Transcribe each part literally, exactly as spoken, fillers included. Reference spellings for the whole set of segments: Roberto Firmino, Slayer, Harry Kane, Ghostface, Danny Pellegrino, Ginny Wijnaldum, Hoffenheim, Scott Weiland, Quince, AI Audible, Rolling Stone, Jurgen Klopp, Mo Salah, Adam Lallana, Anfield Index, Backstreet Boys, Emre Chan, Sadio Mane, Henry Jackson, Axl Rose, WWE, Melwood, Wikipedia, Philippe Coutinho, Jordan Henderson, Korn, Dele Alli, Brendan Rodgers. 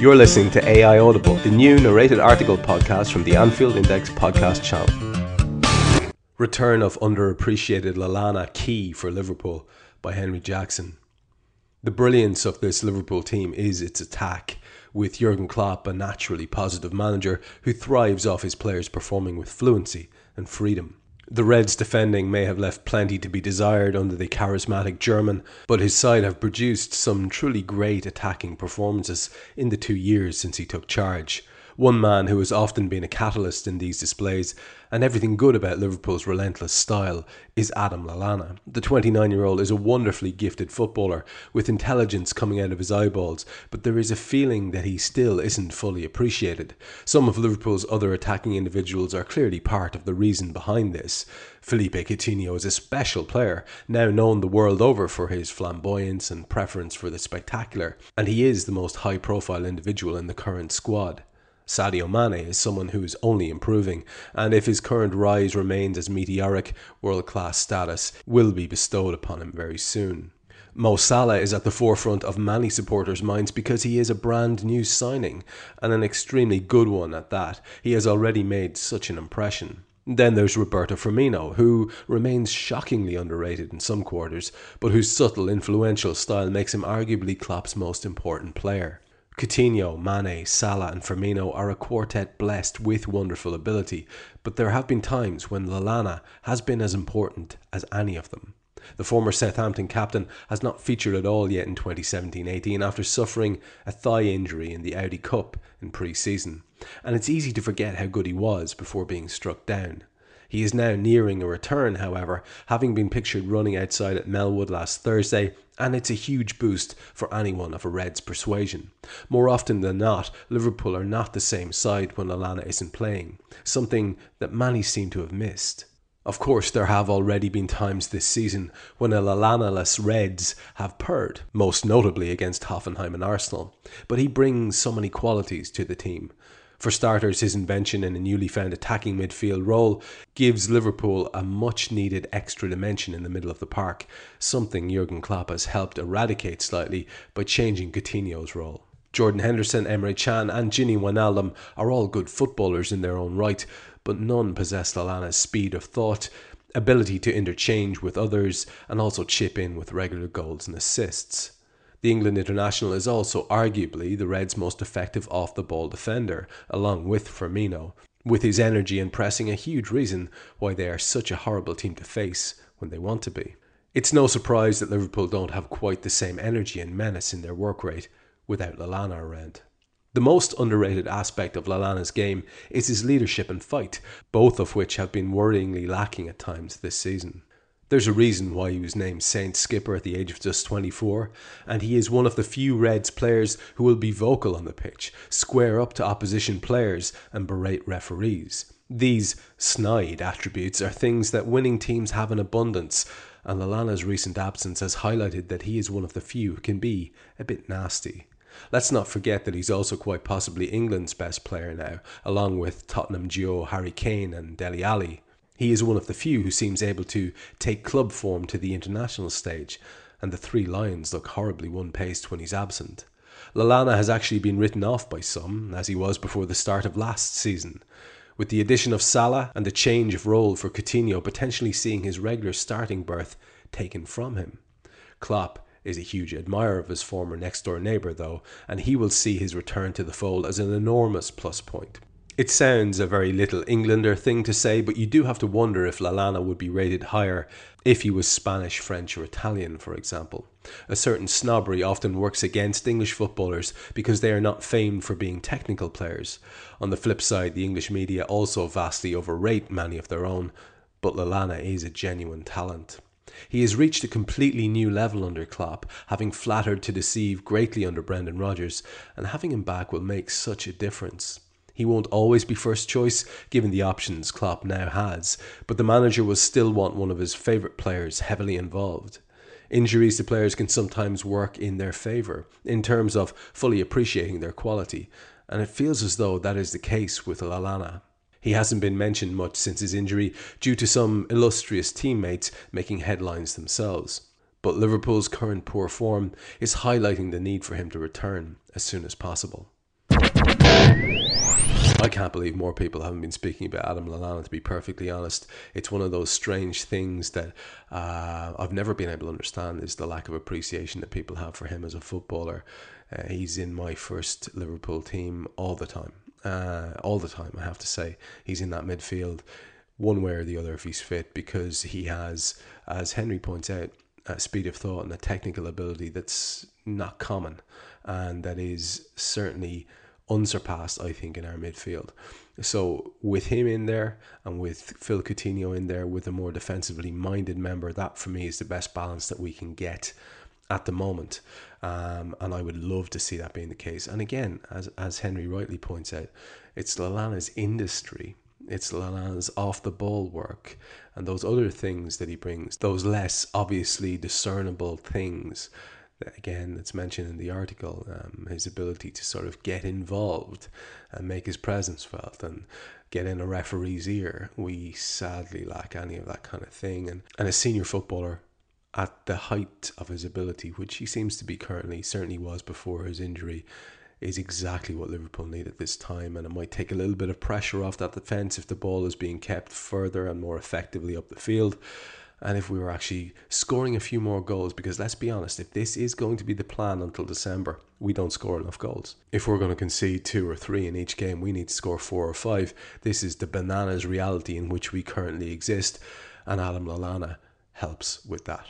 You're listening to A I Audible, the new narrated article podcast from the Anfield Index podcast channel. Return of underappreciated Lallana, key for Liverpool, by Henry Jackson. The brilliance of this Liverpool team is its attack, with Jurgen Klopp a naturally positive manager who thrives off his players performing with fluency and freedom. The Reds' defending may have left plenty to be desired under the charismatic German, but his side have produced some truly great attacking performances in the two years since he took charge. One man who has often been a catalyst in these displays, and everything good about Liverpool's relentless style, is Adam Lallana. The twenty-nine-year-old is a wonderfully gifted footballer, with intelligence coming out of his eyeballs, but there is a feeling that he still isn't fully appreciated. Some of Liverpool's other attacking individuals are clearly part of the reason behind this. Philippe Coutinho is a special player, now known the world over for his flamboyance and preference for the spectacular, and he is the most high-profile individual in the current squad. Sadio Mane is someone who is only improving, and if his current rise remains as meteoric, world-class status will be bestowed upon him very soon. Mo Salah is at the forefront of many supporters' minds because he is a brand new signing, and an extremely good one at that. He has already made such an impression. Then there's Roberto Firmino, who remains shockingly underrated in some quarters, but whose subtle, influential style makes him arguably Klopp's most important player. Coutinho, Mane, Salah and Firmino are a quartet blessed with wonderful ability, but there have been times when Lallana has been as important as any of them. The former Southampton captain has not featured at all yet in twenty seventeen eighteen after suffering a thigh injury in the Audi Cup in pre-season, and it's easy to forget how good he was before being struck down. He is now nearing a return, however, having been pictured running outside at Melwood last Thursday, and it's a huge boost for anyone of a Reds persuasion. More often than not, Liverpool are not the same side when Lallana isn't playing, something that many seem to have missed. Of course, there have already been times this season when a Lallana-less Reds have purred, most notably against Hoffenheim and Arsenal, but he brings so many qualities to the team. For starters, his invention in a newly found attacking midfield role gives Liverpool a much-needed extra dimension in the middle of the park, something Jurgen Klopp has helped eradicate slightly by changing Coutinho's role. Jordan Henderson, Emre Chan and Ginny Wijnaldum are all good footballers in their own right, but none possess Lallana's speed of thought, ability to interchange with others and also chip in with regular goals and assists. The England international is also arguably the Reds' most effective off-the-ball defender, along with Firmino, with his energy and pressing a huge reason why they are such a horrible team to face when they want to be. It's no surprise that Liverpool don't have quite the same energy and menace in their work rate without Lallana around. The most underrated aspect of Lallana's game is his leadership and fight, both of which have been worryingly lacking at times this season. There's a reason why he was named Saints skipper at the age of just twenty-four, and he is one of the few Reds players who will be vocal on the pitch, square up to opposition players and berate referees. These snide attributes are things that winning teams have in abundance, and Lallana's recent absence has highlighted that he is one of the few who can be a bit nasty. Let's not forget that he's also quite possibly England's best player now, along with Tottenham duo Harry Kane and Dele Alli. He is one of the few who seems able to take club form to the international stage, and the Three Lions look horribly one-paced when he's absent. Lallana has actually been written off by some, as he was before the start of last season. With the addition of Salah and the change of role for Coutinho potentially seeing his regular starting berth taken from him, Klopp is a huge admirer of his former next-door neighbour, though, and he will see his return to the fold as an enormous plus point. It sounds a very Little Englander thing to say, but you do have to wonder if Lallana would be rated higher if he was Spanish, French or Italian, for example. A certain snobbery often works against English footballers because they are not famed for being technical players. On the flip side, the English media also vastly overrate many of their own, but Lallana is a genuine talent. He has reached a completely new level under Klopp, having flattered to deceive greatly under Brendan Rodgers, and having him back will make such a difference. He won't always be first choice, given the options Klopp now has, but the manager will still want one of his favourite players heavily involved. Injuries to players can sometimes work in their favour, in terms of fully appreciating their quality, and it feels as though that is the case with Lallana. He hasn't been mentioned much since his injury, due to some illustrious teammates making headlines themselves. But Liverpool's current poor form is highlighting the need for him to return as soon as possible. I can't believe more people haven't been speaking about Adam Lallana, to be perfectly honest. It's one of those strange things that uh, I've never been able to understand, is the lack of appreciation that people have for him as a footballer. Uh, he's in my first Liverpool team all the time. Uh, all the time, I have to say. He's in that midfield one way or the other if he's fit, because he has, as Henry points out, a speed of thought and a technical ability that's not common, and that is certainly unsurpassed, I think, in our midfield. So with him in there, and with Phil Coutinho in there, with a more defensively minded member, that for me is the best balance that we can get at the moment, um, and I would love to see that being the case. And again, as as Henry rightly points out, it's Lallana's industry, it's Lallana's off the ball work, and those other things that he brings, those less obviously discernible things. Again, that's mentioned in the article, um, his ability to sort of get involved and make his presence felt and get in a referee's ear. We sadly lack any of that kind of thing. And, and a senior footballer at the height of his ability, which he seems to be currently, certainly was before his injury, is exactly what Liverpool need at this time. And it might take a little bit of pressure off that defence if the ball is being kept further and more effectively up the field. And if we were actually scoring a few more goals, because let's be honest, if this is going to be the plan until December, we don't score enough goals. If we're going to concede two or three in each game, we need to score four or five. This is the bananas reality in which we currently exist, and Adam Lallana helps with that.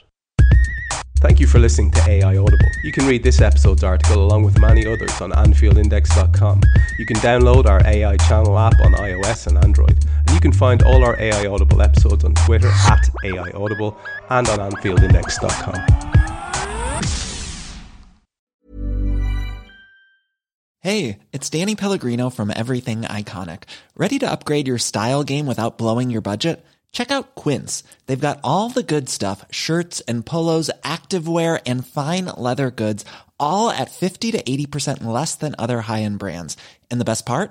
Thank you for listening to A I Audible. You can read this episode's article along with many others on anfield index dot com. You can download our A I channel app on iOS and Android. And you can find all our A I Audible episodes on Twitter at A I Audible and on anfield index dot com. Hey, it's Danny Pellegrino from Everything Iconic. Ready to upgrade your style game without blowing your budget? Check out Quince. They've got all the good stuff, shirts and polos, activewear and fine leather goods, all at fifty to eighty percent less than other high-end brands. And the best part?